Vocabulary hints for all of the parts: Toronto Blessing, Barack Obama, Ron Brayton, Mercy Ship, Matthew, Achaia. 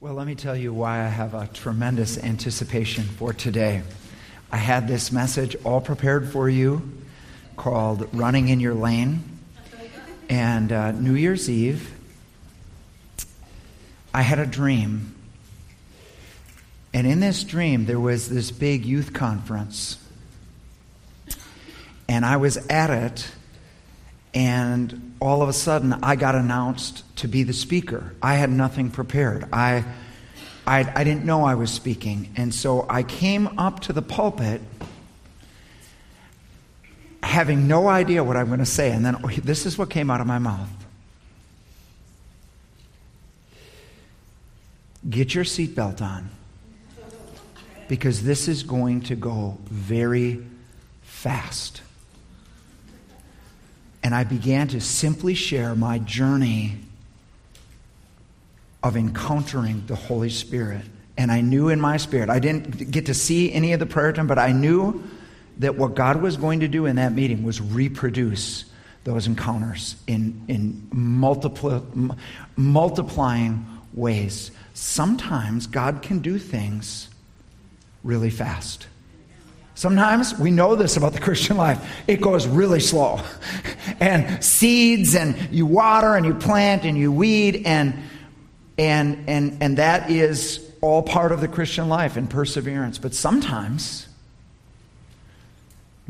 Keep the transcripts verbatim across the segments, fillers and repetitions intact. Well, let me tell you why I have a tremendous anticipation for today. I had this message all prepared for you called Running in Your Lane. And uh, New Year's Eve, I had a dream. And in this dream, there was this big youth conference. And I was at it, and all of a sudden, I got announced to be the speaker. I had nothing prepared. I, I, I didn't know I was speaking. And so I came up to the pulpit having no idea what I'm going to say. And then this is what came out of my mouth. Get your seatbelt on, because this is going to go very fast. And I began to simply share my journey of encountering the Holy Spirit. And I knew in my spirit, I didn't get to see any of the prayer time, but I knew that what God was going to do in that meeting was reproduce those encounters in, in multiple, m- multiplying ways. Sometimes God can do things really fast. Sometimes we know this about the Christian life. It goes really slow. And seeds, and you water and you plant and you weed, and and and and that is all part of the Christian life and perseverance. But sometimes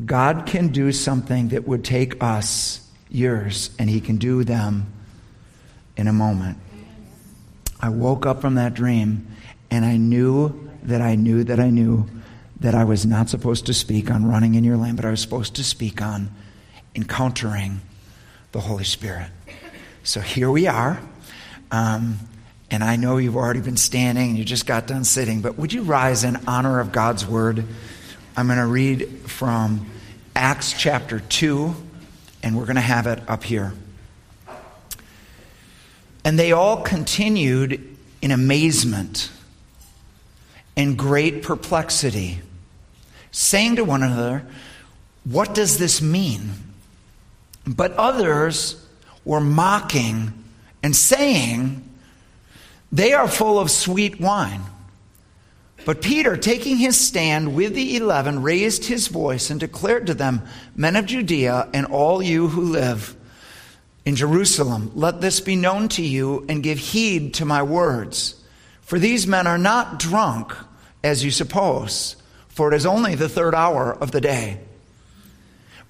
God can do something that would take us years, and he can do them in a moment. I woke up from that dream and I knew that I knew that I knew that I was not supposed to speak on running in your lane, but I was supposed to speak on encountering the Holy Spirit. So here we are. Um, and I know you've already been standing and you just got done sitting, but would you rise in honor of God's word? I'm going to read from Acts chapter two, and we're going to have it up here. And they all continued in amazement and great perplexity, saying to one another, "What does this mean?" But others were mocking and saying, "They are full of sweet wine." But Peter, taking his stand with the eleven, raised his voice and declared to them, "Men of Judea and all you who live in Jerusalem, let this be known to you and give heed to my words. For these men are not drunk, as you suppose, for it is only the third hour of the day.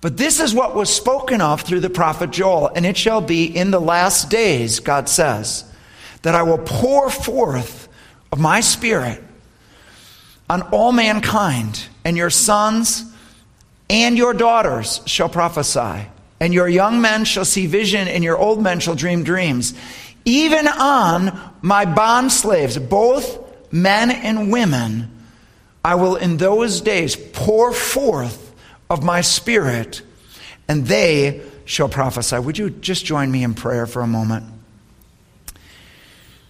But this is what was spoken of through the prophet Joel, and it shall be in the last days, God says, that I will pour forth of my spirit on all mankind, and your sons and your daughters shall prophesy, and your young men shall see vision, and your old men shall dream dreams, even on my bond slaves, both men and women. I will in those days pour forth of my spirit, and they shall prophesy." Would you just join me in prayer for a moment?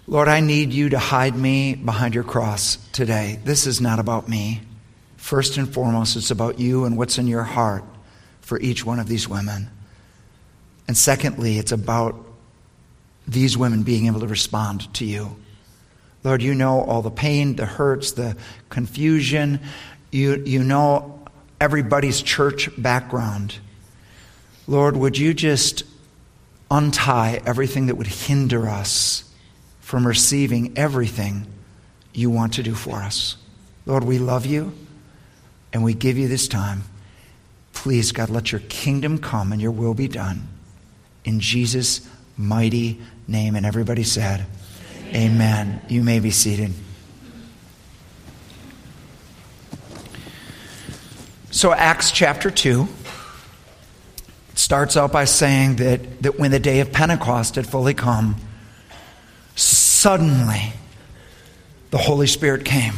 Lord, I need you to hide me behind your cross today. This is not about me. First and foremost, it's about you and what's in your heart for each one of these women. And secondly, it's about these women being able to respond to you. Lord, you know all the pain, the hurts, the confusion. You, you know everybody's church background. Lord, would you just untie everything that would hinder us from receiving everything you want to do for us. Lord, we love you, and we give you this time. Please, God, let your kingdom come and your will be done. In Jesus' mighty name. And everybody said, amen. Amen. You may be seated. So Acts chapter two starts out by saying that, that when the day of Pentecost had fully come, suddenly, the Holy Spirit came.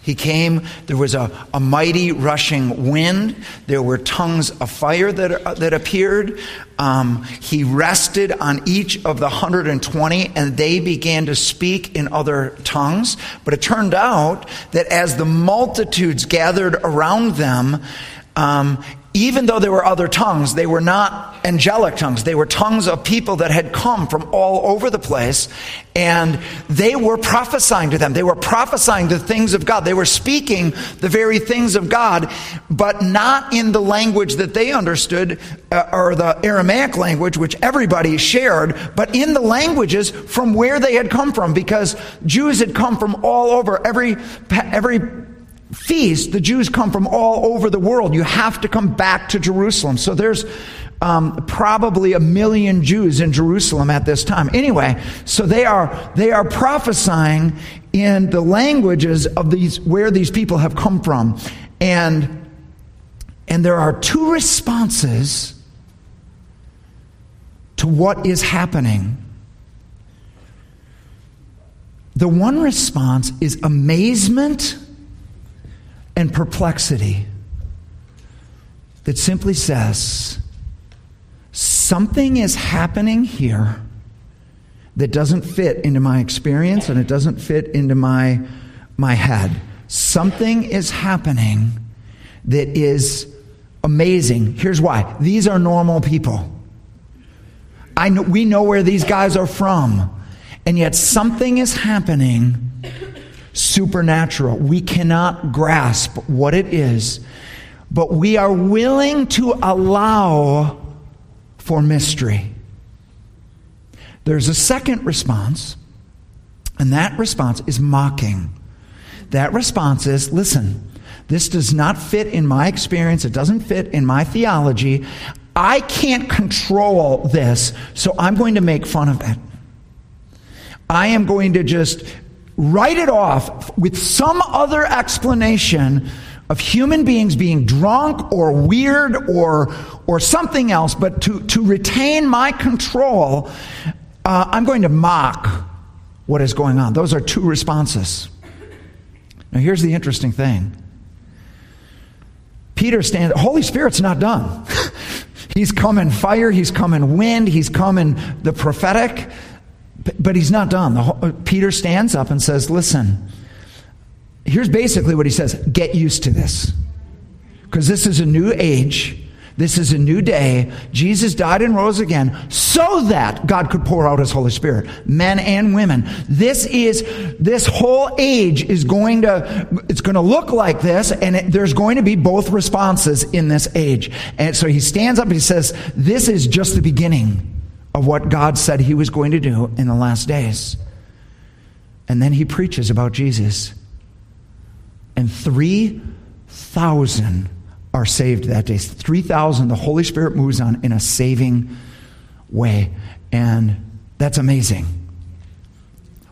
He came, there was a, a mighty rushing wind. There were tongues of fire that, that appeared. Um, he rested on each of the one hundred twenty, and they began to speak in other tongues. But it turned out that as the multitudes gathered around them, um, even though there were other tongues, they were not angelic tongues. They were tongues of people that had come from all over the place, and they were prophesying to them. They were prophesying the things of God. They were speaking the very things of God, but not in the language that they understood, uh, or the Aramaic language, which everybody shared, but in the languages from where they had come from, because Jews had come from all over. Every, every feast, the Jews come from all over the world. You have to come back to Jerusalem. So there's um, probably a million Jews in Jerusalem at this time. Anyway, so they are they are prophesying in the languages of these where these people have come from, and and there are two responses to what is happening. The one response is amazement and perplexity that simply says, something is happening here that doesn't fit into my experience, and it doesn't fit into my, my head. Something is happening that is amazing. Here's why. These are normal people. I know, we know where these guys are from, and yet something is happening supernatural. We cannot grasp what it is, but we are willing to allow for mystery. There's a second response, and that response is mocking. That response is, listen, this does not fit in my experience. It doesn't fit in my theology. I can't control this, so I'm going to make fun of it. I am going to just write it off with some other explanation of human beings being drunk or weird or or something else, but to, to retain my control, uh, I'm going to mock what is going on. Those are two responses. Now here's the interesting thing. Peter stands, the Holy Spirit's not done. He's come in fire, he's come in wind, he's come in the prophetic. But he's not done. The whole, Peter stands up and says, listen, here's basically what he says. Get used to this. Because this is a new age. This is a new day. Jesus died and rose again so that God could pour out his Holy Spirit, men and women. This is, this whole age is going to, it's going to look like this, and it, there's going to be both responses in this age. And so he stands up and he says, this is just the beginning of what God said he was going to do in the last days. And then he preaches about Jesus. And three thousand are saved that day. three thousand, the Holy Spirit moves on in a saving way. And that's amazing.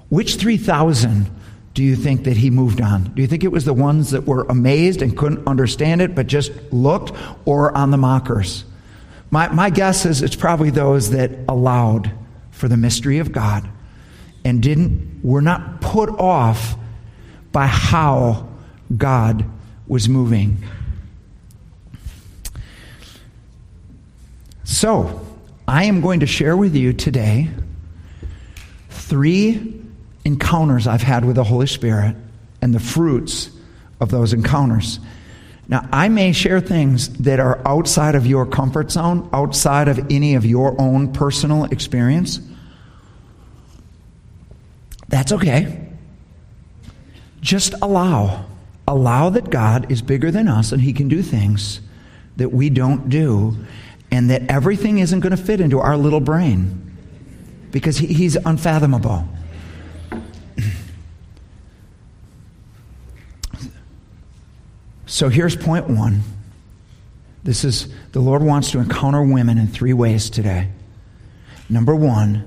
Which three thousand do you think that he moved on? Do you think it was the ones that were amazed and couldn't understand it but just looked, or on the mockers? My, my guess is it's probably those that allowed for the mystery of God and didn't, were not put off by how God was moving. So, I am going to share with you today three encounters I've had with the Holy Spirit and the fruits of those encounters. Now, I may share things that are outside of your comfort zone, outside of any of your own personal experience. That's okay. Just allow. Allow that God is bigger than us, and he can do things that we don't do, and that everything isn't going to fit into our little brain, because he, he's unfathomable. So here's point one. This is, the Lord wants to encounter women in three ways today. Number one,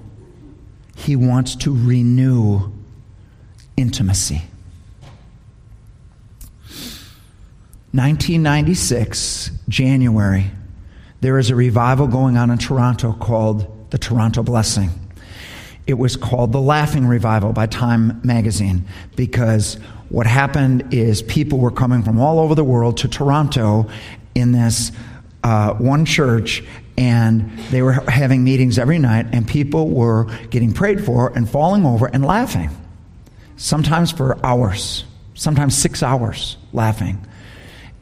he wants to renew intimacy. nineteen ninety-six, January, there is a revival going on in Toronto called the Toronto Blessing. It was called the Laughing Revival by Time magazine, because what happened is people were coming from all over the world to Toronto in this uh, one church, and they were having meetings every night, and people were getting prayed for and falling over and laughing, sometimes for hours, sometimes six hours laughing.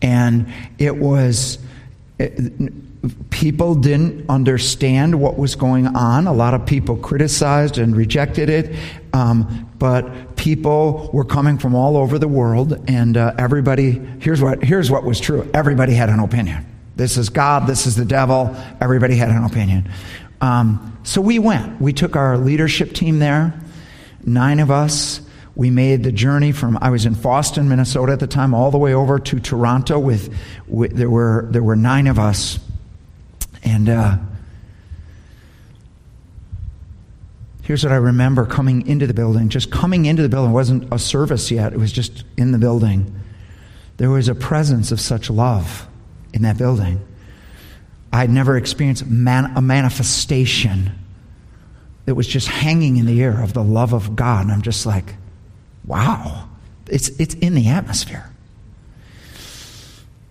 And it was It, people didn't understand what was going on. A lot of people criticized and rejected it, um, but people were coming from all over the world, and uh, everybody, here's what, here's what was true. Everybody had an opinion. This is God, this is the devil. Everybody had an opinion. Um, so we went. We took our leadership team there, nine of us. We made the journey from, I was in Boston, Minnesota at the time, all the way over to Toronto with, with there were there were nine of us. And uh, here's what I remember coming into the building. Just coming into the building wasn't a service yet. It was just in the building. There was a presence of such love in that building. I'd never experienced man, a manifestation that was just hanging in the air of the love of God. And I'm just like, wow, it's it's in the atmosphere.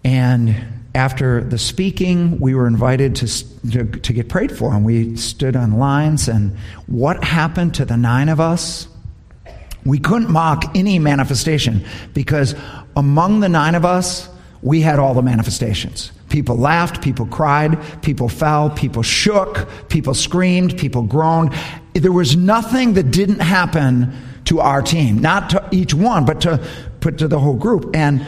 And after the speaking, we were invited to, to to get prayed for, and we stood on lines. And what happened to the nine of us? We couldn't mock any manifestation, because among the nine of us, we had all the manifestations. People laughed, people cried, people fell, people shook, people screamed, people groaned. There was nothing that didn't happen to our team, not to each one, but to but to the whole group. And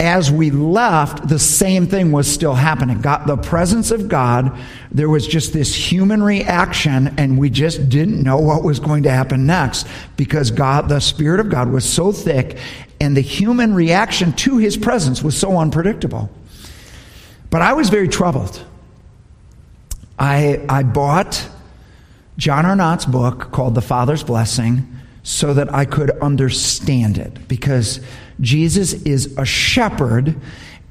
as we left, the same thing was still happening. God, the presence of God, there was just this human reaction, and we just didn't know what was going to happen next, because God, the Spirit of God, was so thick, and the human reaction to His presence was so unpredictable. But I was very troubled. I I bought John Arnott's book called The Father's Blessing, so that I could understand it, because Jesus is a shepherd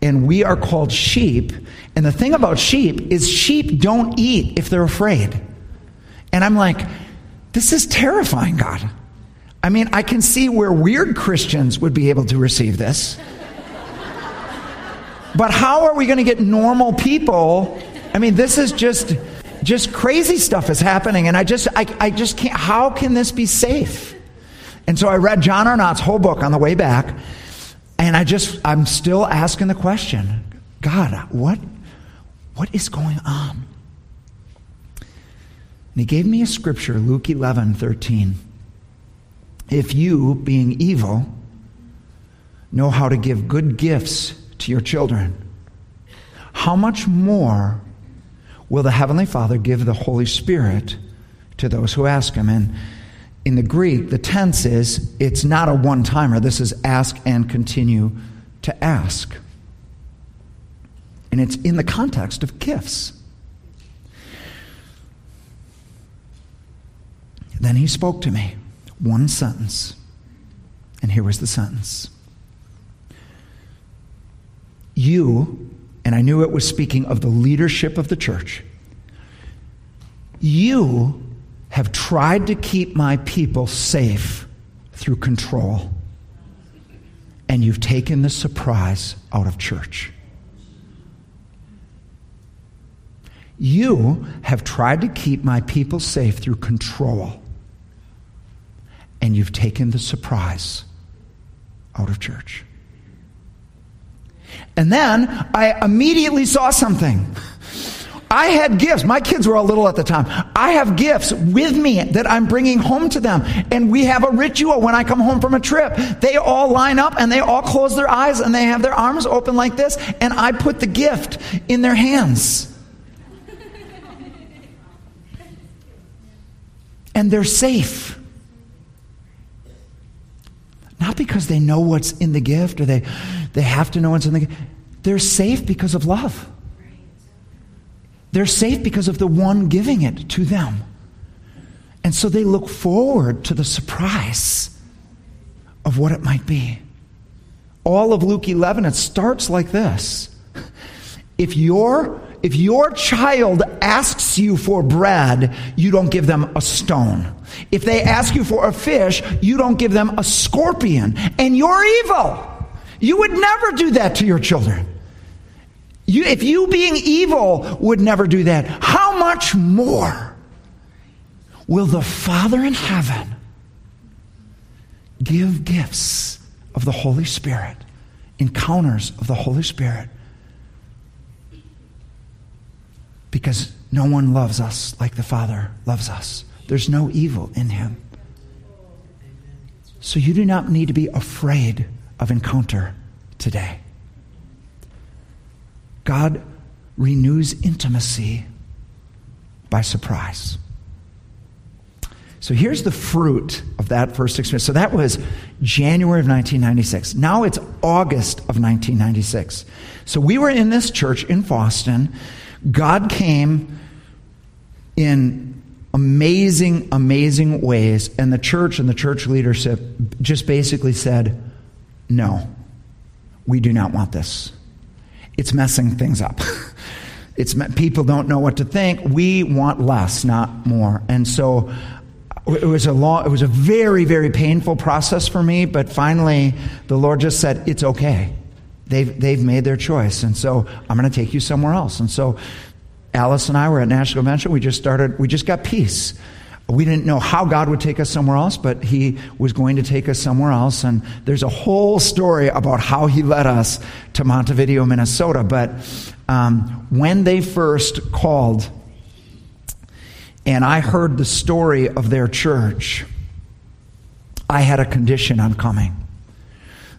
and we are called sheep. And the thing about sheep is sheep don't eat if they're afraid. And I'm like, this is terrifying, God. I mean, I can see where weird Christians would be able to receive this. But how are we going to get normal people? I mean, this is just just crazy stuff is happening. And I just, I, I just can't, how can this be safe? And so I read John Arnott's whole book on the way back, and I just, I'm still asking the question, God, what, what is going on? And He gave me a scripture, Luke eleven thirteen. If you, being evil, know how to give good gifts to your children, how much more will the Heavenly Father give the Holy Spirit to those who ask Him? And in the Greek, the tense is, it's not a one-timer. This is ask and continue to ask. And it's in the context of gifts. Then He spoke to me, one sentence. And here was the sentence. You, and I knew it was speaking of the leadership of the church, you have tried to keep my people safe through control, and you've taken the surprise out of church. You have tried to keep my people safe through control, and you've taken the surprise out of church. And then I immediately saw something. I had gifts. My kids were all little at the time. I have gifts with me that I'm bringing home to them. And we have a ritual when I come home from a trip. They all line up and they all close their eyes and they have their arms open like this. And I put the gift in their hands. And they're safe. Not because they know what's in the gift or they, they have to know what's in the gift. They're safe because of love. They're safe because of the one giving it to them. And so they look forward to the surprise of what it might be. All of Luke eleven, it starts like this. If your, if your child asks you for bread, you don't give them a stone. If they ask you for a fish, you don't give them a scorpion. And you're evil. You would never do that to your children. You, if you being evil would never do that, how much more will the Father in heaven give gifts of the Holy Spirit, encounters of the Holy Spirit because no one loves us like the Father loves us. There's no evil in him. So you do not need to be afraid of encounter today. God renews intimacy by surprise. So here's the fruit of that first experience. So that was January of nineteen ninety-six. Now it's August of nineteen ninety-six. So we were in this church in Boston. God came in amazing, amazing ways. And the church and the church leadership just basically said, no, we do not want this. It's messing things up. It's people don't know what to think. We want less, not more. And so It was a long, it was a very, very painful process for me, but finally the Lord just said, it's okay. They've, they've made their choice, and so I'm going to take you somewhere else. And so Alice and I were at National Convention. We just started, we just got peace. We didn't know how God would take us somewhere else, but he was going to take us somewhere else, and there's a whole story about how he led us to Montevideo, Minnesota. But um, when they first called, and I heard the story of their church, I had a condition on coming.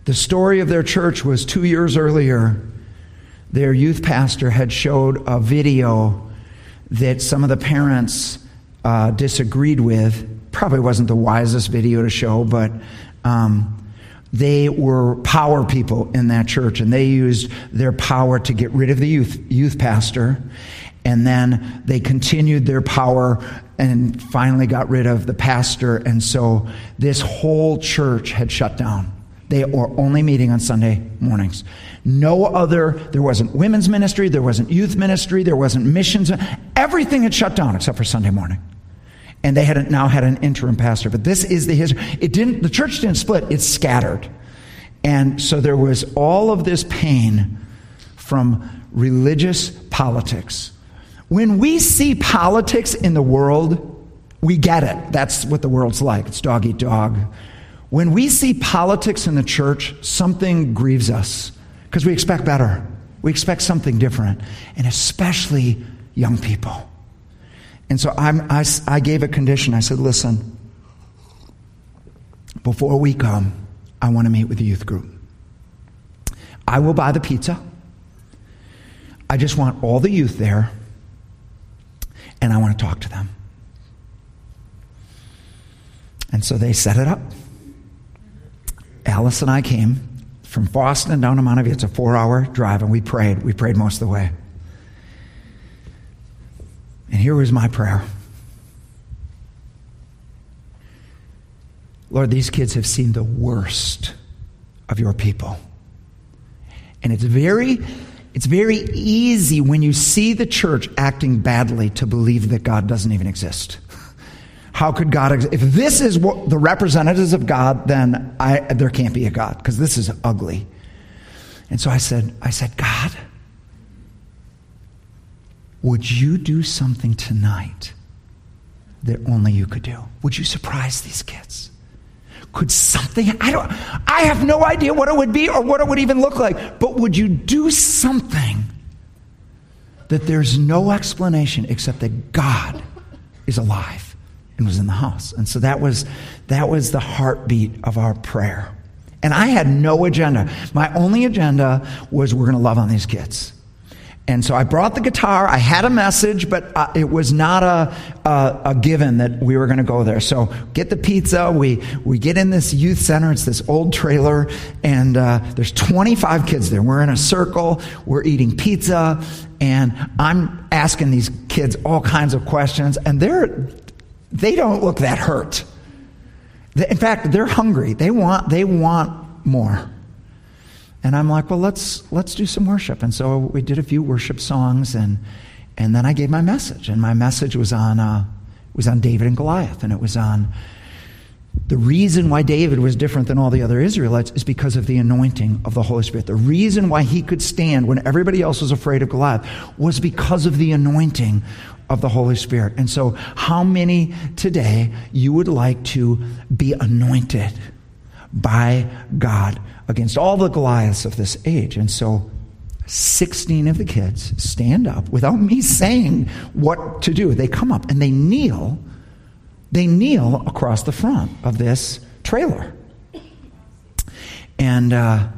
The story of their church was two years earlier, their youth pastor had showed a video that some of the parents uh, disagreed with. Probably wasn't the wisest video to show, but um, they were power people in that church, and they used their power to get rid of the youth youth pastor. And then they continued their power and finally got rid of the pastor. And so this whole church had shut down. They were only meeting on Sunday mornings. No other, there wasn't women's ministry, there wasn't youth ministry, there wasn't missions. Everything had shut down except for Sunday morning. And they had now had an interim pastor. But this is the history. It didn't, the church didn't split, it scattered. And so there was all of this pain from religious politics. When we see politics in the world, we get it. That's what the world's like. It's dog eat dog. When we see politics in the church, something grieves us because we expect better. We expect something different, and especially young people. And so I'm, I, I gave a condition. I said, listen, before we come, I want to meet with the youth group. I will buy the pizza. I just want all the youth there. And I want to talk to them. And so they set it up. Alice and I came from Boston down to Montevideo. It's a four-hour drive, and we prayed. We prayed most of the way. And here was my prayer. Lord, these kids have seen the worst of your people. And it's very... It's very easy when you see the church acting badly to believe that God doesn't even exist. How could God exist? If this is what the representatives of God, then I, there can't be a God, because this is ugly. And so I said, I said, God, would you do something tonight that only you could do? Would you surprise these kids? Could something, I don't, I have no idea what it would be or what it would even look like, but would you do something that there's no explanation except that God is alive and was in the house? And so that was, that was the heartbeat of our prayer. And I had no agenda. My only agenda was, we're going to love on these kids. And so I brought the guitar. I had a message, but uh, it was not a, a, a given that we were going to go there. So get the pizza. We we get in this youth center. It's this old trailer, and uh, there's twenty-five kids there. We're in a circle. We're eating pizza, and I'm asking these kids all kinds of questions, and they're they don't look that hurt. In fact, they're hungry. They want they want more. And I'm like, well, let's let's do some worship. And so we did a few worship songs, and and then I gave my message. And my message was on uh, was on David and Goliath, and it was on the reason why David was different than all the other Israelites is because of the anointing of the Holy Spirit. The reason why he could stand when everybody else was afraid of Goliath was because of the anointing of the Holy Spirit. And so, how many today you would like to be anointed by God against all the Goliaths of this age? And so sixteen of the kids stand up without me saying what to do. They come up and they kneel. They kneel across the front of this trailer. And uh,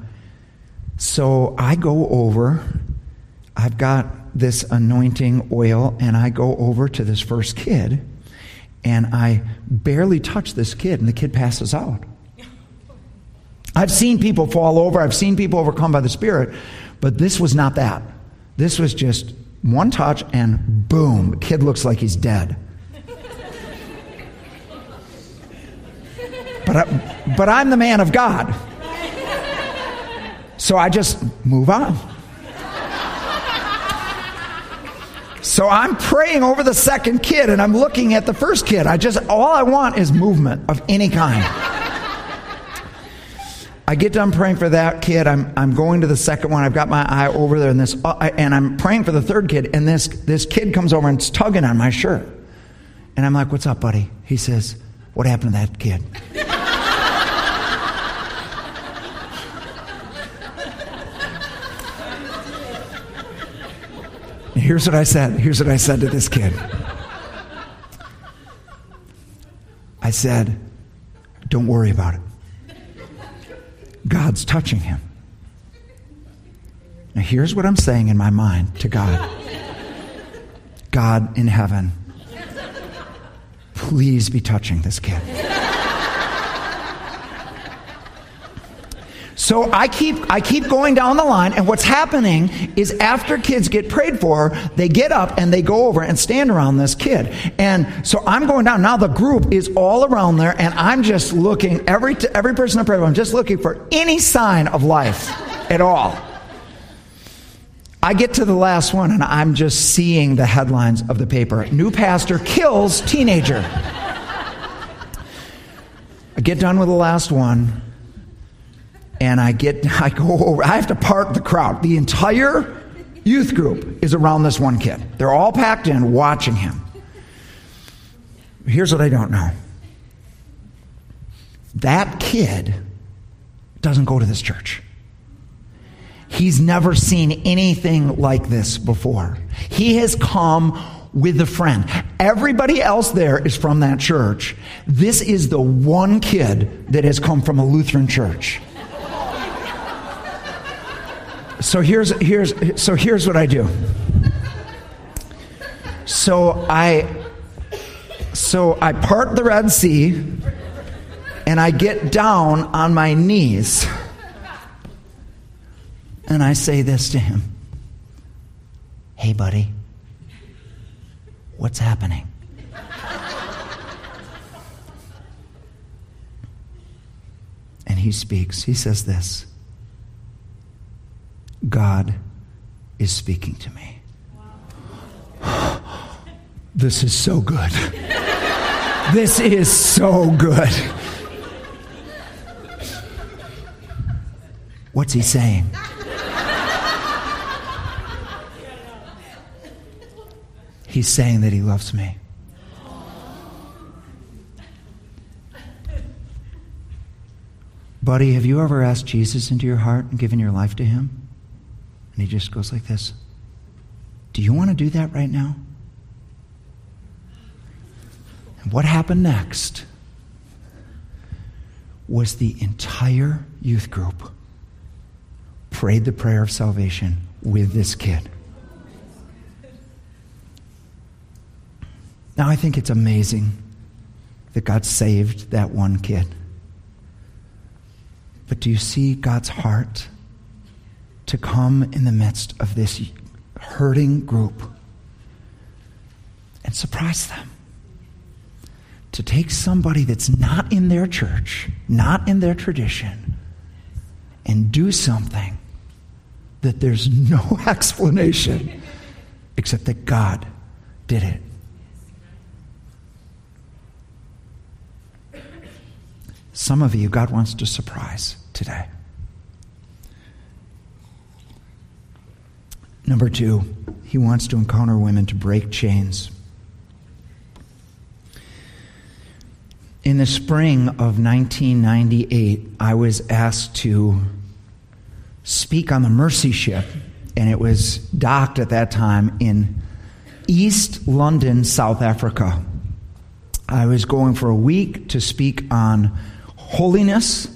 so I go over. I've got this anointing oil, and I go over to this first kid, and I barely touch this kid, and the kid passes out. I've seen people fall over. I've seen people overcome by the Spirit, but this was not that. This was just one touch, and boom, the kid looks like he's dead. But, I, but I'm the man of God. So I just move on. So I'm praying over the second kid, and I'm looking at the first kid. I just, all I want is movement of any kind. I get done praying for that kid. I'm I'm going to the second one. I've got my eye over there, and this, and I'm praying for the third kid. And this this kid comes over and is tugging on my shirt, and I'm like, "What's up, buddy?" He says, "What happened to that kid?" Here's what I said. Here's what I said to this kid. I said, "Don't worry about it. God's touching him." Now, here's what I'm saying in my mind to God. God in heaven, please be touching this kid. So I keep I keep going down the line, and what's happening is after kids get prayed for, they get up and they go over and stand around this kid. And so I'm going down. Now the group is all around there, and I'm just looking, every t- every person I pray for, I'm just looking for any sign of life at all. I get to the last one, and I'm just seeing the headlines of the paper. New pastor kills teenager. I get done with the last one. And I get, I go over, I have to part the crowd. The entire youth group is around this one kid. They're all packed in watching him. Here's what I don't know. That kid doesn't go to this church. He's never seen anything like this before. He has come with a friend. Everybody else there is from that church. This is the one kid that has come from a Lutheran church. So here's here's so here's what I do. So I so I part the Red Sea, and I get down on my knees, and I say this to him. "Hey, buddy, what's happening?" And he speaks. He says this. "God is speaking to me." Wow. This is so good. This is so good. What's he saying? He's saying that he loves me. Buddy, have you ever asked Jesus into your heart and given your life to him? And he just goes like this. "Do you want to do that right now?" And what happened next was the entire youth group prayed the prayer of salvation with this kid. Now, I think it's amazing that God saved that one kid. But do you see God's heart to come in the midst of this hurting group and surprise them? To take somebody that's not in their church, not in their tradition, and do something that there's no explanation except that God did it. Some of you, God wants to surprise today. Number two, he wants to encounter women to break chains. In the spring of nineteen ninety-eight, I was asked to speak on the Mercy Ship and it was docked at that time in East London, South Africa. I was going for a week to speak on holiness,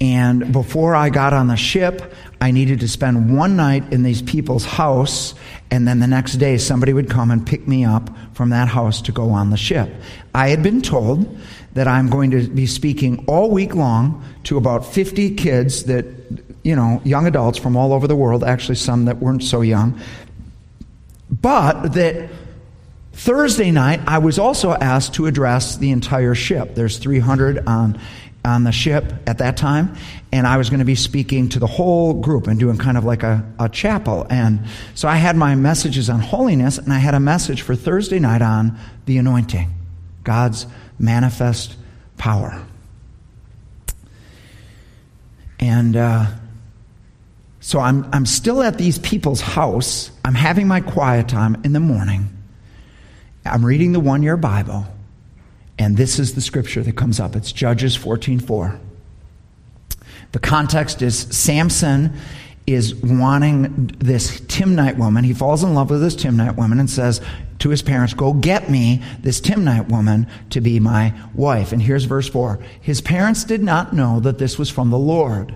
and before I got on the ship, I needed to spend one night in these people's house, and then the next day somebody would come and pick me up from that house to go on the ship. I had been told that I'm going to be speaking all week long to about fifty kids that, you know, young adults from all over the world, actually some that weren't so young, but that Thursday night I was also asked to address the entire ship. There's three hundred on on the ship at that time, and I was going to be speaking to the whole group and doing kind of like a, a chapel. And so I had my messages on holiness, and I had a message for Thursday night on the anointing, God's manifest power. And uh, so I'm I'm still at these people's house. I'm having my quiet time in the morning. I'm reading the one-year Bible, and this is the scripture that comes up. It's Judges fourteen four. The context is Samson is wanting this Timnite woman. He falls in love with this Timnite woman and says to his parents, go get me this Timnite woman to be my wife. And here's verse four. His parents did not know that this was from the Lord,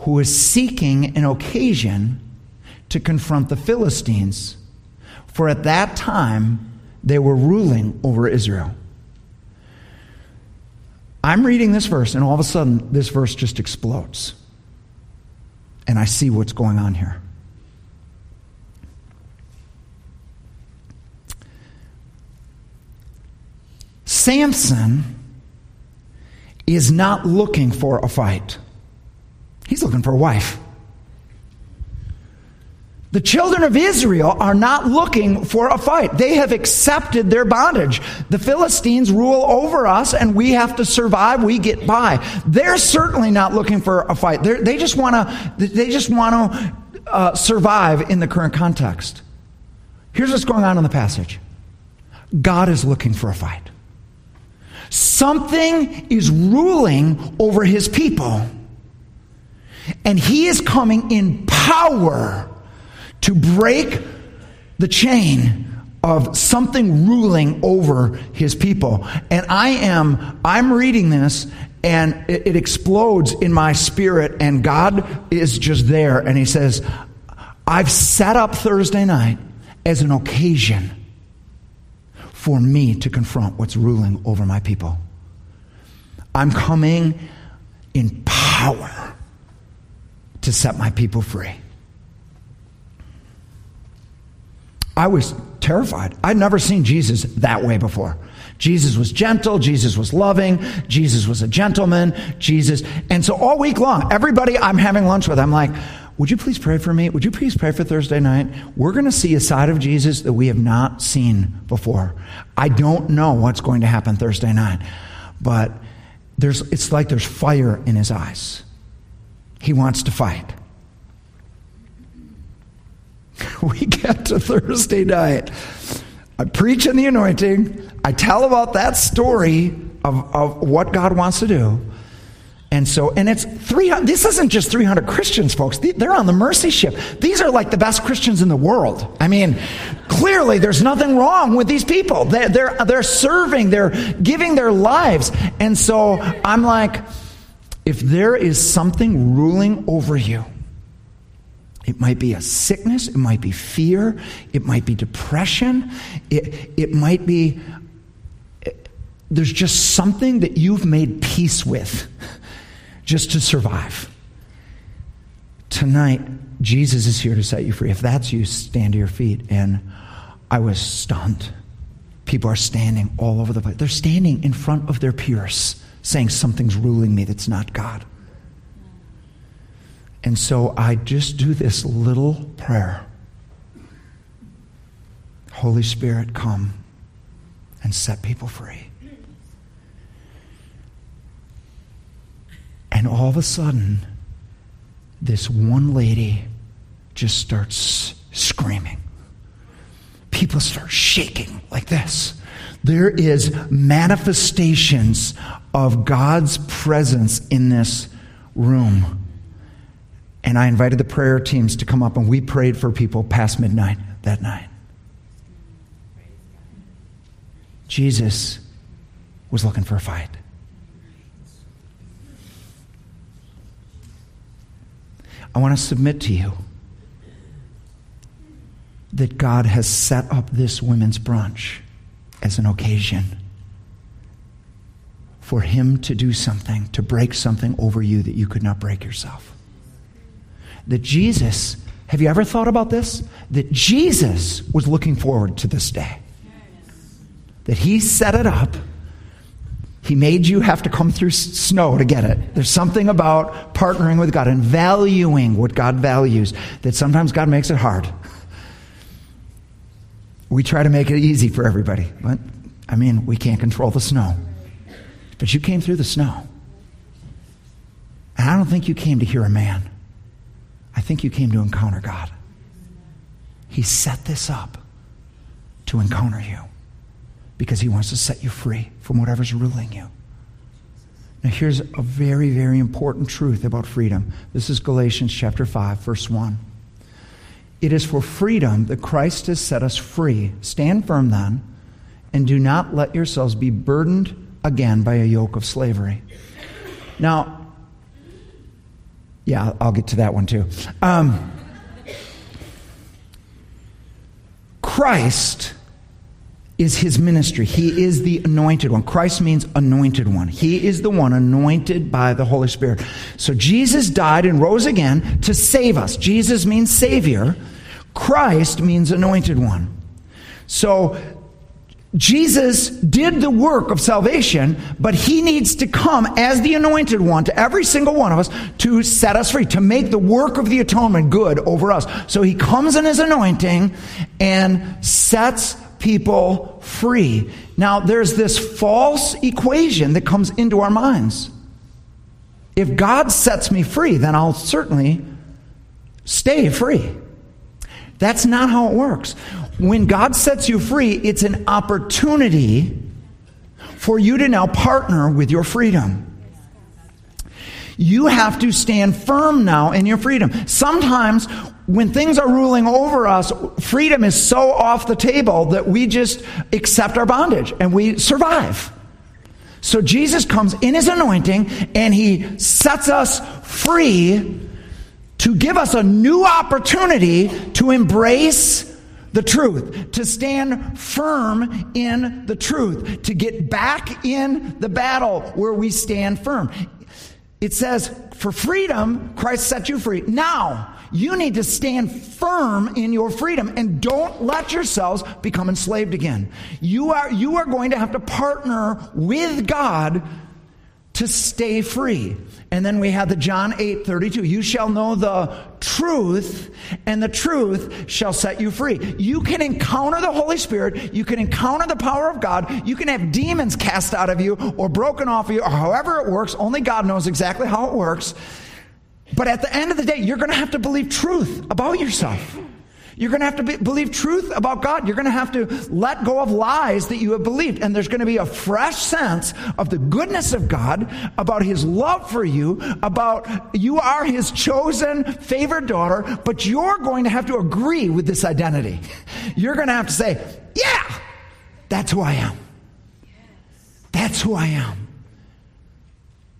who was seeking an occasion to confront the Philistines. For at that time, they were ruling over Israel. I'm reading this verse, and all of a sudden, this verse just explodes. And I see what's going on here. Samson is not looking for a fight. He's looking for a wife. The children of Israel are not looking for a fight. They have accepted their bondage. The Philistines rule over us, and we have to survive. We get by. They're certainly not looking for a fight. They're, they just want to. They just want to uh, survive in the current context. Here's what's going on in the passage. God is looking for a fight. Something is ruling over his people, and he is coming in power to break the chain of something ruling over his people. And I am, I'm reading this, and it, it explodes in my spirit, and God is just there. And he says, I've set up Thursday night as an occasion for me to confront what's ruling over my people. I'm coming in power to set my people free. I was terrified. I'd never seen Jesus that way before. Jesus was gentle. Jesus was loving. Jesus was a gentleman. Jesus. And so all week long, everybody I'm having lunch with, I'm like, would you please pray for me? Would you please pray for Thursday night? We're going to see a side of Jesus that we have not seen before. I don't know what's going to happen Thursday night, but there's, it's like there's fire in his eyes. He wants to fight. We get to Thursday night. I preach in the anointing. I tell about that story of, of what God wants to do. And so, and it's three hundred, this isn't just three hundred Christians, folks. They're on the Mercy Ship. These are like the best Christians in the world. I mean, clearly there's nothing wrong with these people. They're, they're, they're serving, they're giving their lives. And so I'm like, if there is something ruling over you, it might be a sickness, it might be fear, it might be depression, it, it might be, it, there's just something that you've made peace with just to survive. Tonight, Jesus is here to set you free. If that's you, stand to your feet. And I was stunned. People are standing all over the place. They're standing in front of their peers, saying something's ruling me that's not God. And so I just do this little prayer. Holy Spirit, come and set people free. And all of a sudden, this one lady just starts screaming. People start shaking like this. There is manifestations of God's presence in this room. And I invited the prayer teams to come up, and we prayed for people past midnight that night. Jesus was looking for a fight. I want to submit to you that God has set up this women's brunch as an occasion for Him to do something, to break something over you that you could not break yourself. That Jesus, have you ever thought about this? That Jesus was looking forward to this day. That He set it up. He made you have to come through snow to get it. There's something about partnering with God and valuing what God values that sometimes God makes it hard. We try to make it easy for everybody, but, I mean, we can't control the snow. But you came through the snow. And I don't think you came to hear a man. I think you came to encounter God. He set this up to encounter you, because He wants to set you free from whatever's ruling you. Now here's a very, very important truth about freedom. This is Galatians chapter five, verse one. It is for freedom that Christ has set us free. Stand firm then, and do not let yourselves be burdened again by a yoke of slavery. Now, yeah, I'll get to that one too. Um, Christ is His ministry. He is the anointed one. Christ means anointed one. He is the one anointed by the Holy Spirit. So Jesus died and rose again to save us. Jesus means Savior. Christ means anointed one. So Jesus did the work of salvation, but He needs to come as the anointed one to every single one of us to set us free, to make the work of the atonement good over us. So He comes in His anointing and sets people free. Now, there's this false equation that comes into our minds. If God sets me free, then I'll certainly stay free. That's not how it works. When God sets you free, it's an opportunity for you to now partner with your freedom. You have to stand firm now in your freedom. Sometimes when things are ruling over us, freedom is so off the table that we just accept our bondage and we survive. So Jesus comes in His anointing and He sets us free to give us a new opportunity to embrace the truth, to stand firm in the truth, to get back in the battle where we stand firm. It says, for freedom, Christ set you free. Now, you need to stand firm in your freedom and don't let yourselves become enslaved again. You are, you are going to have to partner with God to stay free. And then we have the John eight thirty-two. You shall know the truth, and the truth shall set you free. You can encounter the Holy Spirit. You can encounter the power of God. You can have demons cast out of you or broken off of you, or however it works. Only God knows exactly how it works. But at the end of the day, you're going to have to believe truth about yourself. You're going to have to be, believe truth about God. You're going to have to let go of lies that you have believed. And there's going to be a fresh sense of the goodness of God, about His love for you, about you are His chosen, favored daughter, but you're going to have to agree with this identity. You're going to have to say, yeah, that's who I am. That's who I am.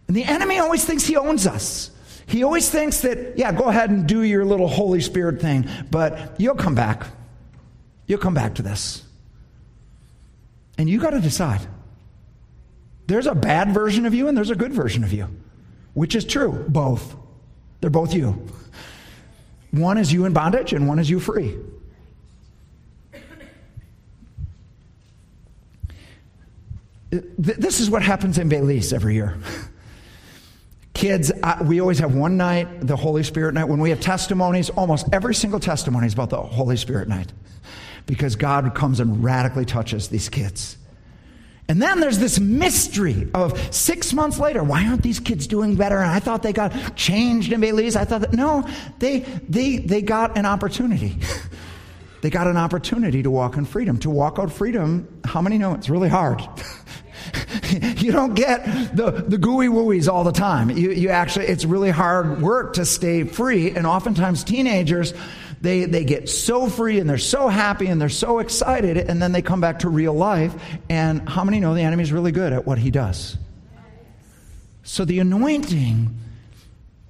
And the enemy always thinks he owns us. He always thinks that, yeah, go ahead and do your little Holy Spirit thing, but you'll come back. You'll come back to this. And you got to decide. There's a bad version of you and there's a good version of you, which is true, both. They're both you. One is you in bondage and one is you free. This is what happens in Belize every year. Kids, I, we always have one night, the Holy Spirit night. When we have testimonies, almost every single testimony is about the Holy Spirit night, because God comes and radically touches these kids. And then there's this mystery of six months later, why aren't these kids doing better? And I thought they got changed in Belize. I thought that, no, they, they, they got an opportunity. They got an opportunity to walk in freedom, to walk out freedom. How many know it's really hard? you don't get the, the gooey wooeys all the time. You, you actually, it's really hard work to stay free. And oftentimes teenagers, they, they get so free and they're so happy and they're so excited. And then they come back to real life. And how many know the enemy's really good at what he does? So the anointing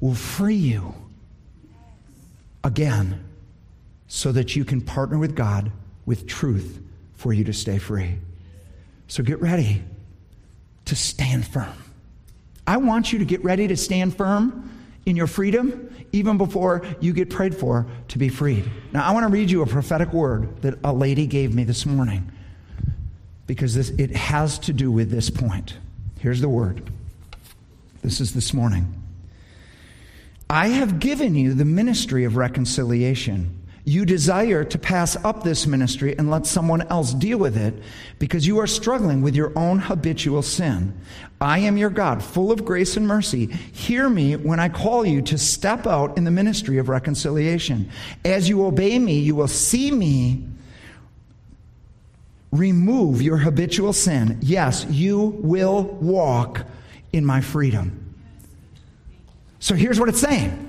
will free you again so that you can partner with God with truth for you to stay free. So get ready to stand firm. I want you to get ready to stand firm in your freedom even before you get prayed for to be freed. Now, I want to read you a prophetic word that a lady gave me this morning because this it has to do with this point. Here's the word. This is this morning. I have given you the ministry of reconciliation. You desire to pass up this ministry and let someone else deal with it because you are struggling with your own habitual sin. I am your God, full of grace and mercy. Hear me when I call you to step out in the ministry of reconciliation. As you obey me, you will see me remove your habitual sin. Yes, you will walk in my freedom. So here's what it's saying.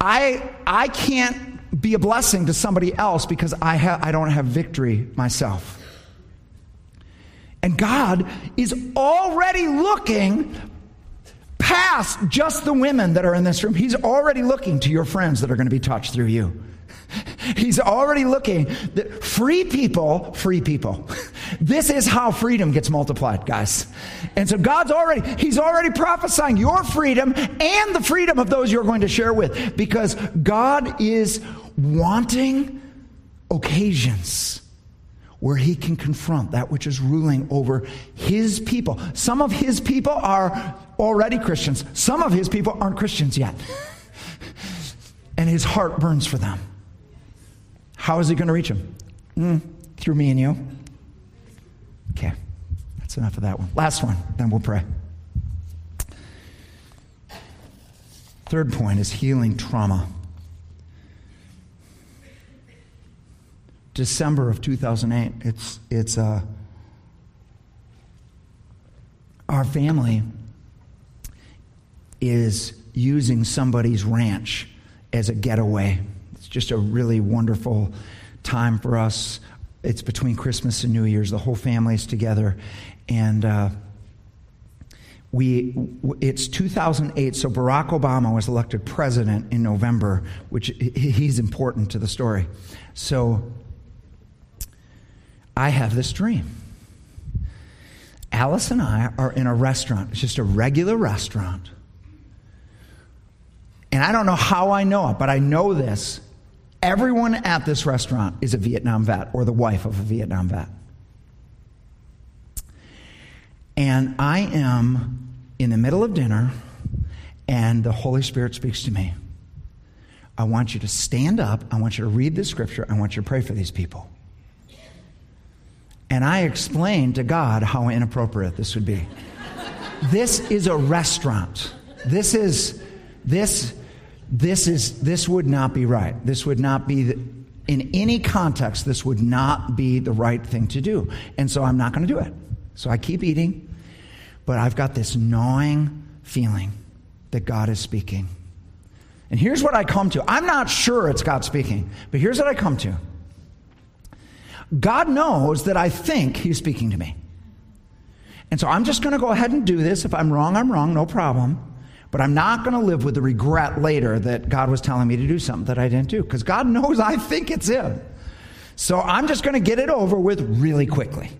I I can't be a blessing to somebody else because I ha- I don't have victory myself. And God is already looking past just the women that are in this room. He's already looking to your friends that are going to be touched through you. He's already looking that free people, free people. This is how freedom gets multiplied, guys. And so God's already, he's already prophesying your freedom and the freedom of those you're going to share with, because God is wanting occasions where he can confront that which is ruling over his people. Some of his people are already Christians. Some of his people aren't Christians yet. And his heart burns for them. How is he going to reach him? Mm, through me and you. Okay, that's enough of that one. Last one, then we'll pray. Third point is healing trauma. December of two thousand eight, it's, it's uh, our family is using somebody's ranch as a getaway. It's just a really wonderful time for us. It's between Christmas and New Year's. The whole family's together, and uh, we. It's two thousand eight, so Barack Obama was elected president in November, which he's important to the story. So I have this dream. Alice and I are in a restaurant. It's just a regular restaurant, and I don't know how I know it, but I know this. Everyone at this restaurant is a Vietnam vet or the wife of a Vietnam vet. And I am in the middle of dinner, and the Holy Spirit speaks to me. I want you to stand up. I want you to read this scripture. I want you to pray for these people. And I explained to God how inappropriate this would be. This is a restaurant. This is... this. This is this would not be right. This would not be, the, in any context, this would not be the right thing to do. And so I'm not going to do it. So I keep eating, but I've got this gnawing feeling that God is speaking. And here's what I come to. I'm not sure it's God speaking, but here's what I come to. God knows that I think he's speaking to me. And so I'm just going to go ahead and do this. If I'm wrong, I'm wrong, no problem. But I'm not going to live with the regret later that God was telling me to do something that I didn't do, because God knows I think it's him. So I'm just going to get it over with really quickly.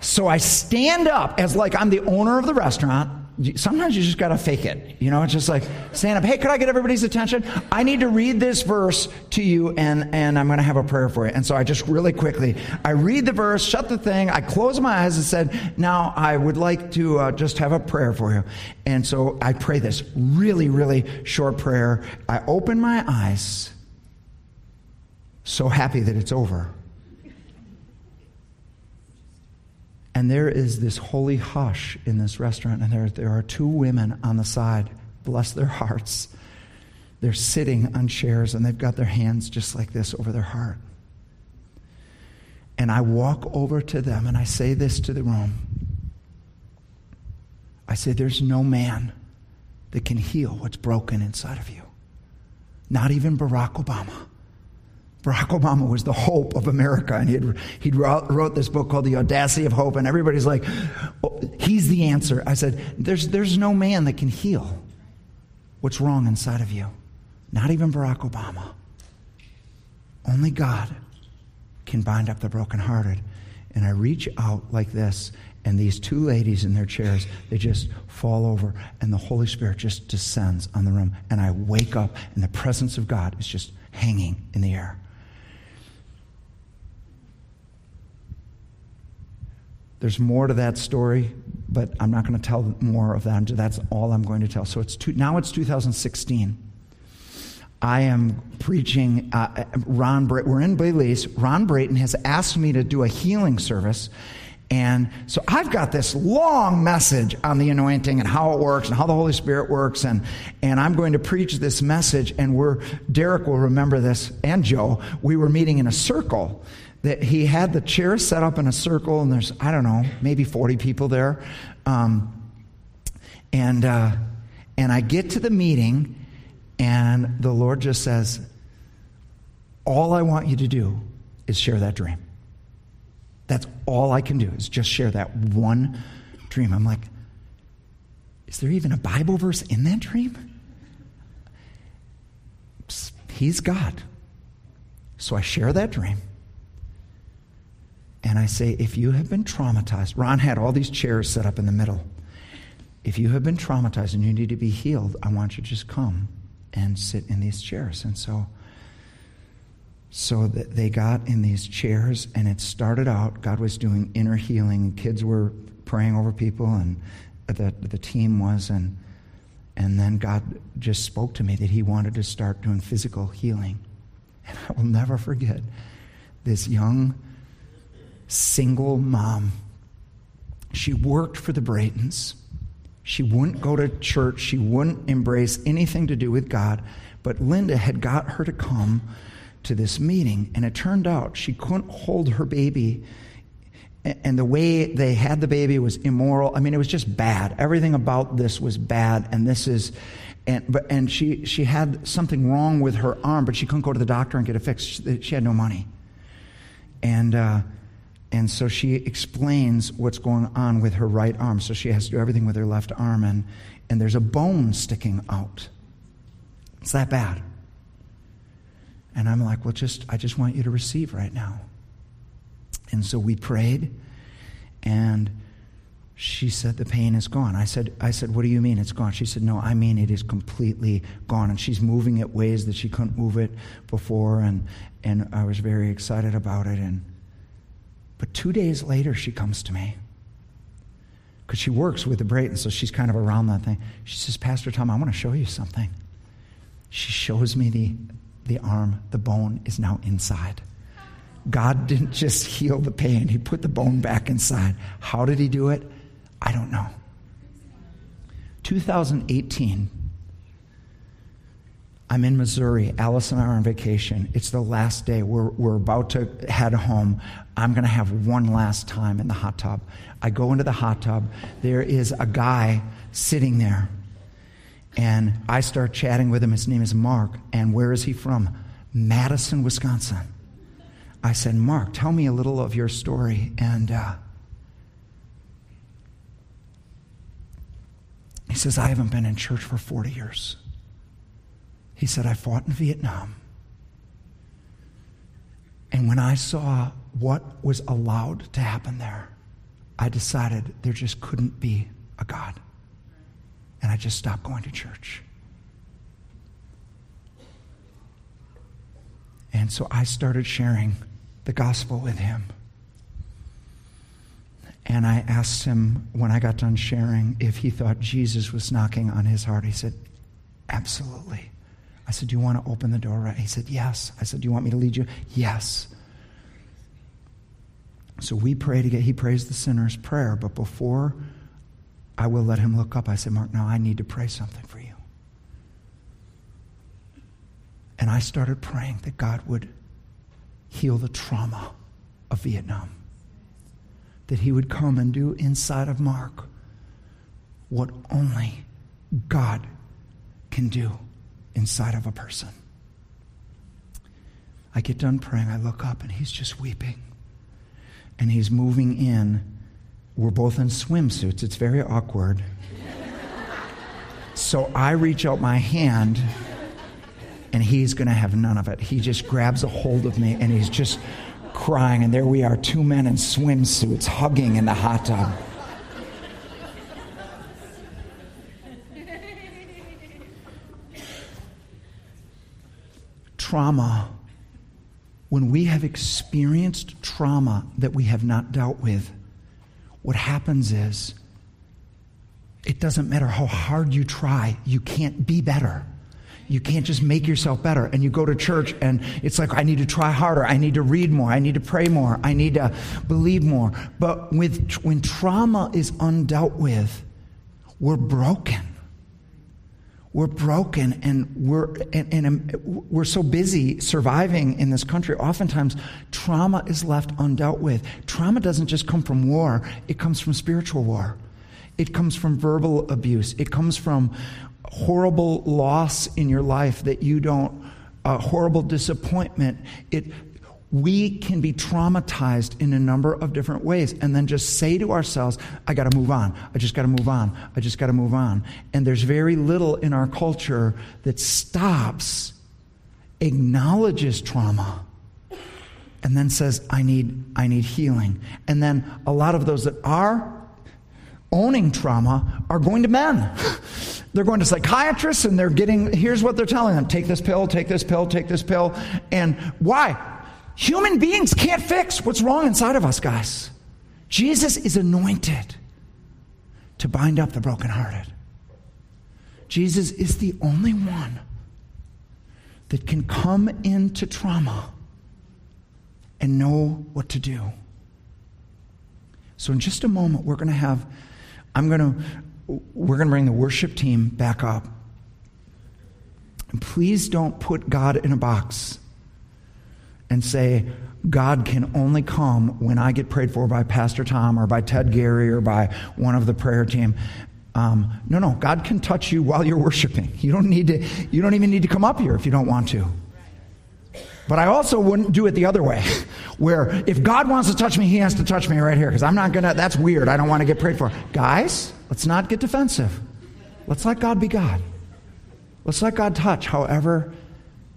So I stand up as like I'm the owner of the restaurant. Sometimes you just got to fake it. You know, it's just like, stand up. Hey, could I get everybody's attention? I need to read this verse to you, and, and I'm going to have a prayer for you. And so I just really quickly, I read the verse, shut the thing. I close my eyes and said, now I would like to uh, just have a prayer for you. And so I pray this really, really short prayer. I open my eyes, so happy that it's over. And there is this holy hush in this restaurant, and there, there are two women on the side, bless their hearts. They're sitting on chairs, and they've got their hands just like this over their heart. And I walk over to them and I say this to the room. I say, there's no man that can heal what's broken inside of you. Not even Barack Obama. Barack Obama was the hope of America, and he had, he wrote this book called The Audacity of Hope, and everybody's like, oh, he's the answer. I said, there's, there's no man that can heal what's wrong inside of you. Not even Barack Obama. Only God can bind up the brokenhearted. And I reach out like this, and these two ladies in their chairs, they just fall over, and the Holy Spirit just descends on the room, and I wake up, and the presence of God is just hanging in the air. There's more to that story, but I'm not going to tell more of that. That's all I'm going to tell. So it's two, now it's two thousand sixteen. I am preaching, uh, Ron Bra- we're in Belize. Ron Brayton has asked me to do a healing service. And so I've got this long message on the anointing and how it works and how the Holy Spirit works. And, and I'm going to preach this message. And we're, Derek will remember this, and Joe, we were meeting in a circle. That he had the chair set up in a circle, and there's, I don't know, maybe forty people there. Um, and uh, and I get to the meeting, and the Lord just says, all I want you to do is share that dream. That's all I can do, is just share that one dream. I'm like, is there even a Bible verse in that dream? He's God. So I share that dream. And I say, if you have been traumatized, Ron had all these chairs set up in the middle. If you have been traumatized and you need to be healed, I want you to just come and sit in these chairs. And so so that they got in these chairs, and it started out, God was doing inner healing. Kids were praying over people, and the, the team was. And, and then God just spoke to me that he wanted to start doing physical healing. And I will never forget this young single mom. She worked for the Braytons. She wouldn't go to church. She wouldn't embrace anything to do with God. But Linda had got her to come to this meeting, and it turned out she couldn't hold her baby, and the way they had the baby was immoral. I mean, it was just bad. Everything about this was bad, and this is and but and she she had something wrong with her arm, but she couldn't go to the doctor and get it fixed. She, she had no money. And uh And so she explains what's going on with her right arm. So she has to do everything with her left arm. And, and there's a bone sticking out. It's that bad. And I'm like, well, just I just want you to receive right now. And so we prayed. And she said, the pain is gone. I said, I said, what do you mean it's gone? She said, no, I mean it is completely gone. And she's moving it ways that she couldn't move it before. And, and I was very excited about it. And But two days later, she comes to me because she works with the Brayton, so she's kind of around that thing. She says, Pastor Tom, I want to show you something. She shows me the, the arm. The bone is now inside. God didn't just heal the pain. He put the bone back inside. How did he do it? I don't know. two thousand eighteen, I'm in Missouri. Alice and I are on vacation. It's the last day. We're we're about to head home. I'm going to have one last time in the hot tub. I go into the hot tub. There is a guy sitting there. And I start chatting with him. His name is Mark. And where is he from? Madison, Wisconsin. I said, Mark, tell me a little of your story. And uh, he says, I haven't been in church for forty years. He said, I fought in Vietnam. And when I saw what was allowed to happen there, I decided there just couldn't be a God. And I just stopped going to church. And so I started sharing the gospel with him. And I asked him, when I got done sharing, if he thought Jesus was knocking on his heart. He said, absolutely. I said, do you want to open the door? Right? He said, yes. I said, do you want me to lead you? Yes. So we pray together. He prays the sinner's prayer. But before I will let him look up, I said, Mark, now I need to pray something for you. And I started praying that God would heal the trauma of Vietnam. That he would come and do inside of Mark what only God can do inside of a person. I get done praying, I look up, and he's just weeping. And he's moving in. We're both in swimsuits. It's very awkward. So I reach out my hand, and he's going to have none of it. He just grabs a hold of me, and he's just crying. And there we are, two men in swimsuits hugging in the hot tub. Trauma. When we have experienced trauma that we have not dealt with, what happens is, it doesn't matter how hard you try, you can't be better. You can't just make yourself better. And you go to church and it's like, I need to try harder. I need to read more. I need to pray more. I need to believe more. But with when trauma is undealt with, we're broken. We're broken, and we're and, and we're so busy surviving in this country. Oftentimes, trauma is left undealt with. Trauma doesn't just come from war. It comes from spiritual war. It comes from verbal abuse. It comes from horrible loss in your life that you don't, uh, horrible disappointment. It. We can be traumatized in a number of different ways and then just say to ourselves, I got to move on. I just got to move on. I just got to move on. And there's very little in our culture that stops, acknowledges trauma, and then says, I need, I need healing. And then a lot of those that are owning trauma are going to men. They're going to psychiatrists and they're getting, here's what they're telling them. Take this pill, take this pill, take this pill. And why? Human beings can't fix what's wrong inside of us, guys. Jesus is anointed to bind up the brokenhearted. Jesus is the only one that can come into trauma and know what to do. So in just a moment, we're going to have, I'm going to, we're going to bring the worship team back up. And please don't put God in a box and say, God can only come when I get prayed for by Pastor Tom or by Ted Gary or by one of the prayer team. Um, no, no, God can touch you while you're worshiping. You don't need to, you don't even need to come up here if you don't want to. But I also wouldn't do it the other way, where if God wants to touch me, he has to touch me right here, because I'm not going to, that's weird, I don't want to get prayed for. Guys, let's not get defensive. Let's let God be God. Let's let God touch however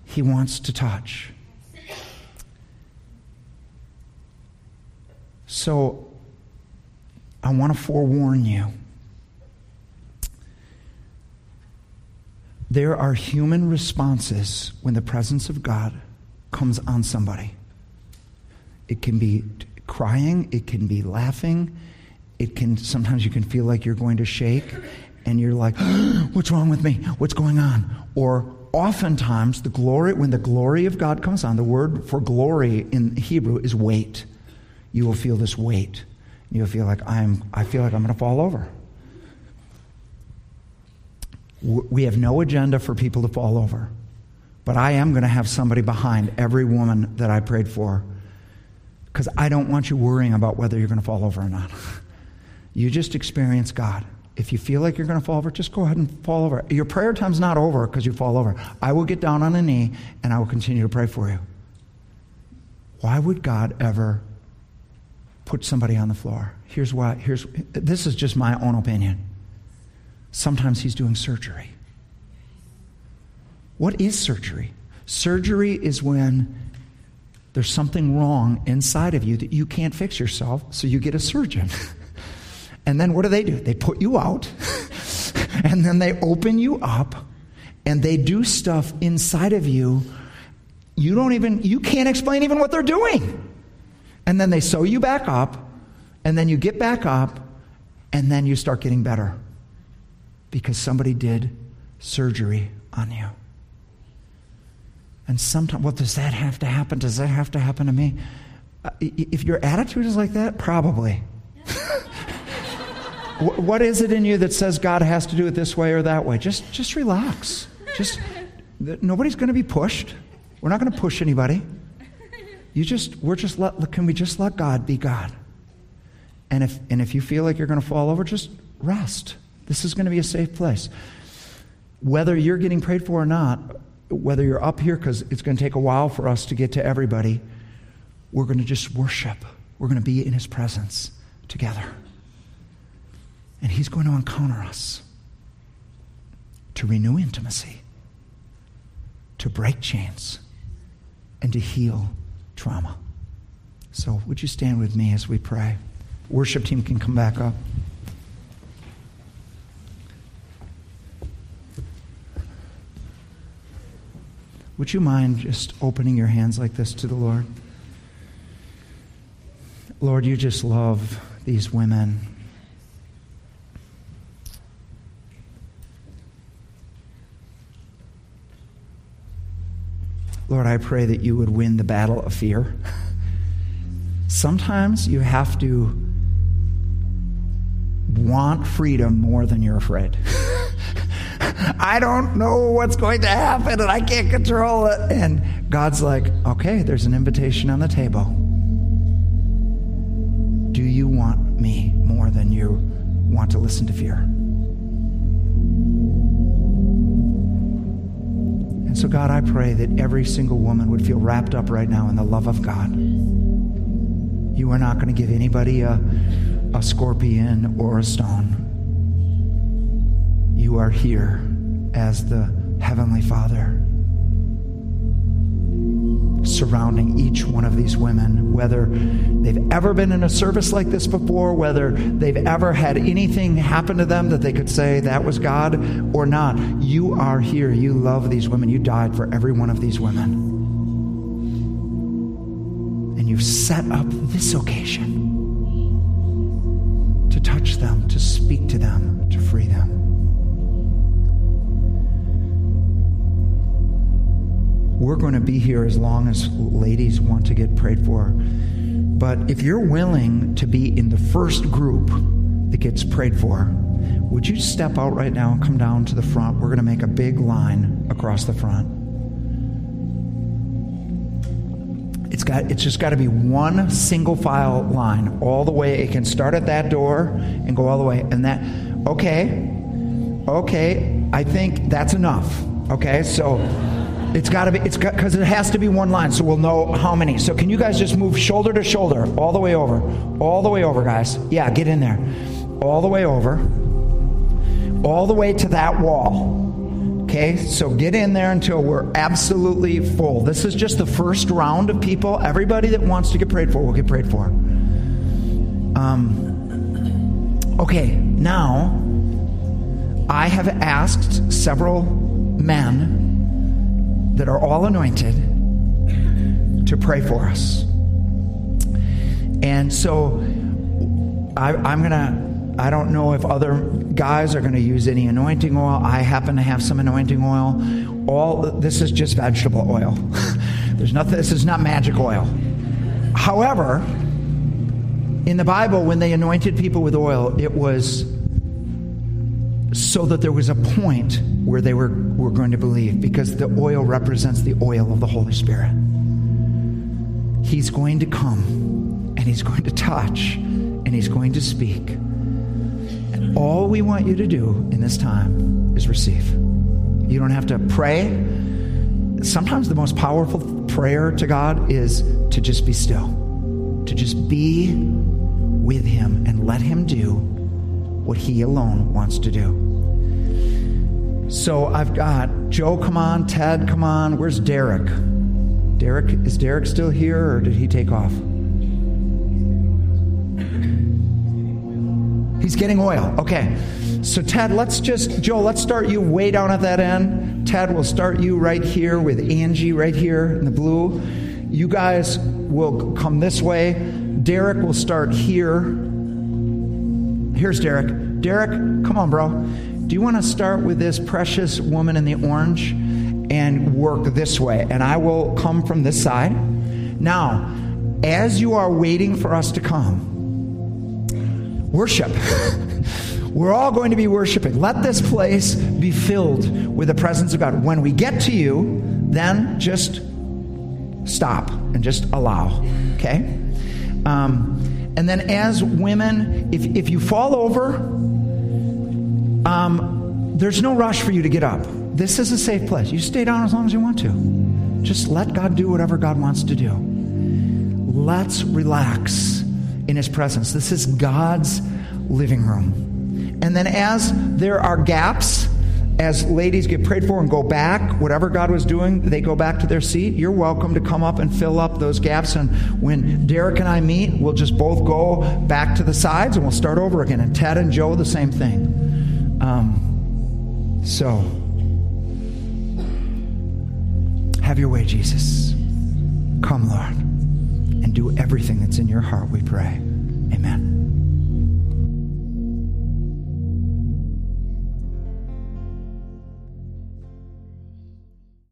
he wants to touch. So, I want to forewarn you. There are human responses when the presence of God comes on somebody. It can be crying, it can be laughing, it can, sometimes you can feel like you're going to shake, and you're like, what's wrong with me? What's going on? Or oftentimes, the glory, when the glory of God comes on, the word for glory in Hebrew is weight. You will feel this weight. You'll feel like I'm, I feel like I'm going to fall over. We have no agenda for people to fall over. But I am going to have somebody behind every woman that I prayed for, because I don't want you worrying about whether you're going to fall over or not. You just experience God. If you feel like you're going to fall over, just go ahead and fall over. Your prayer time's not over because you fall over. I will get down on a knee and I will continue to pray for you. Why would God ever put somebody on the floor? Here's why. Here's this is just my own opinion. Sometimes he's doing surgery. What is surgery? Surgery is when there's something wrong inside of you that you can't fix yourself, so you get a surgeon. And then what do they do? They put you out, and then they open you up, and they do stuff inside of you. You don't even, you can't explain even what they're doing. And then they sew you back up, and then you get back up, and then you start getting better because somebody did surgery on you. And sometimes, well, does that have to happen? Does that have to happen to me? Uh, if your attitude is like that, probably. What is it in you that says God has to do it this way or that way? Just, just relax. Just, nobody's going to be pushed. We're not going to push anybody. You just, we're just let, can we just let God be God? And if, and if you feel like you're going to fall over, just rest. This is going to be a safe place. Whether you're getting prayed for or not, whether you're up here, because it's going to take a while for us to get to everybody, we're going to just worship. We're going to be in his presence together. And he's going to encounter us to renew intimacy, to break chains, and to heal trauma. So would you stand with me as we pray? Worship team can come back up. Would you mind just opening your hands like this to the Lord? Lord, you just love these women. Lord, I pray that you would win the battle of fear. Sometimes you have to want freedom more than you're afraid. I don't know what's going to happen, and I can't control it. And God's like, okay, there's an invitation on the table. Do you want me more than you want to listen to fear? And so, God, I pray that every single woman would feel wrapped up right now in the love of God. You are not going to give anybody a, a scorpion or a stone. You are here as the Heavenly Father, surrounding each one of these women, whether they've ever been in a service like this before, whether they've ever had anything happen to them that they could say that was God or not. You are here. You love these women. You died for every one of these women. And you've set up this occasion to touch them, to speak to them, to free them. We're going to be here as long as ladies want to get prayed for. But if you're willing to be in the first group that gets prayed for, would you step out right now and come down to the front? We're going to make a big line across the front. It's got, it's just got to be one single file line all the way. It can start at that door and go all the way. And that, okay, okay, I think that's enough. Okay, so... It's got to be, it's got, because it has to be one line, so we'll know how many. So can you guys just move shoulder to shoulder, all the way over, all the way over, guys. Yeah, get in there. All the way over, all the way to that wall. Okay, so get in there until we're absolutely full. This is just the first round of people. Everybody that wants to get prayed for will get prayed for. Um. Okay, now, I have asked several men that are all anointed to pray for us. And so I, I'm gonna, I don't know if other guys are gonna use any anointing oil. I happen to have some anointing oil. All this is just vegetable oil. There's nothing, this is not magic oil. However, in the Bible, when they anointed people with oil, it was so that there was a point where they were, were going to believe, because the oil represents the oil of the Holy Spirit. He's going to come, and he's going to touch, and he's going to speak. And all we want you to do in this time is receive. You don't have to pray. Sometimes the most powerful prayer to God is to just be still, to just be with him and let him do what he alone wants to do. So I've got Joe, come on. Ted, come on. Where's Derek? Derek, is Derek still here, or did he take off? He's getting oil. Okay. So Ted, let's just, Joe, let's start you way down at that end. Ted, we'll start you right here with Angie right here in the blue. You guys will come this way. Derek will start here. Here's Derek. Derek, come on, bro. Do you want to start with this precious woman in the orange and work this way? And I will come from this side. Now, as you are waiting for us to come, worship. We're all going to be worshiping. Let this place be filled with the presence of God. When we get to you, then just Stop and just allow, okay? Um, and then as women, if, if you fall over, um, there's no rush for you to get up. This is a safe place. You stay down as long as you want to. Just let God do whatever God wants to do. Let's relax in His presence. This is God's living room. And then as there are gaps, as ladies get prayed for and go back, whatever God was doing, they go back to their seat. You're welcome to come up and fill up those gaps. And when Derek and I meet, we'll just both go back to the sides and we'll start over again. And Ted and Joe, the same thing. Um, so, have your way, Jesus. Come, Lord, and do everything that's in your heart, we pray. Amen.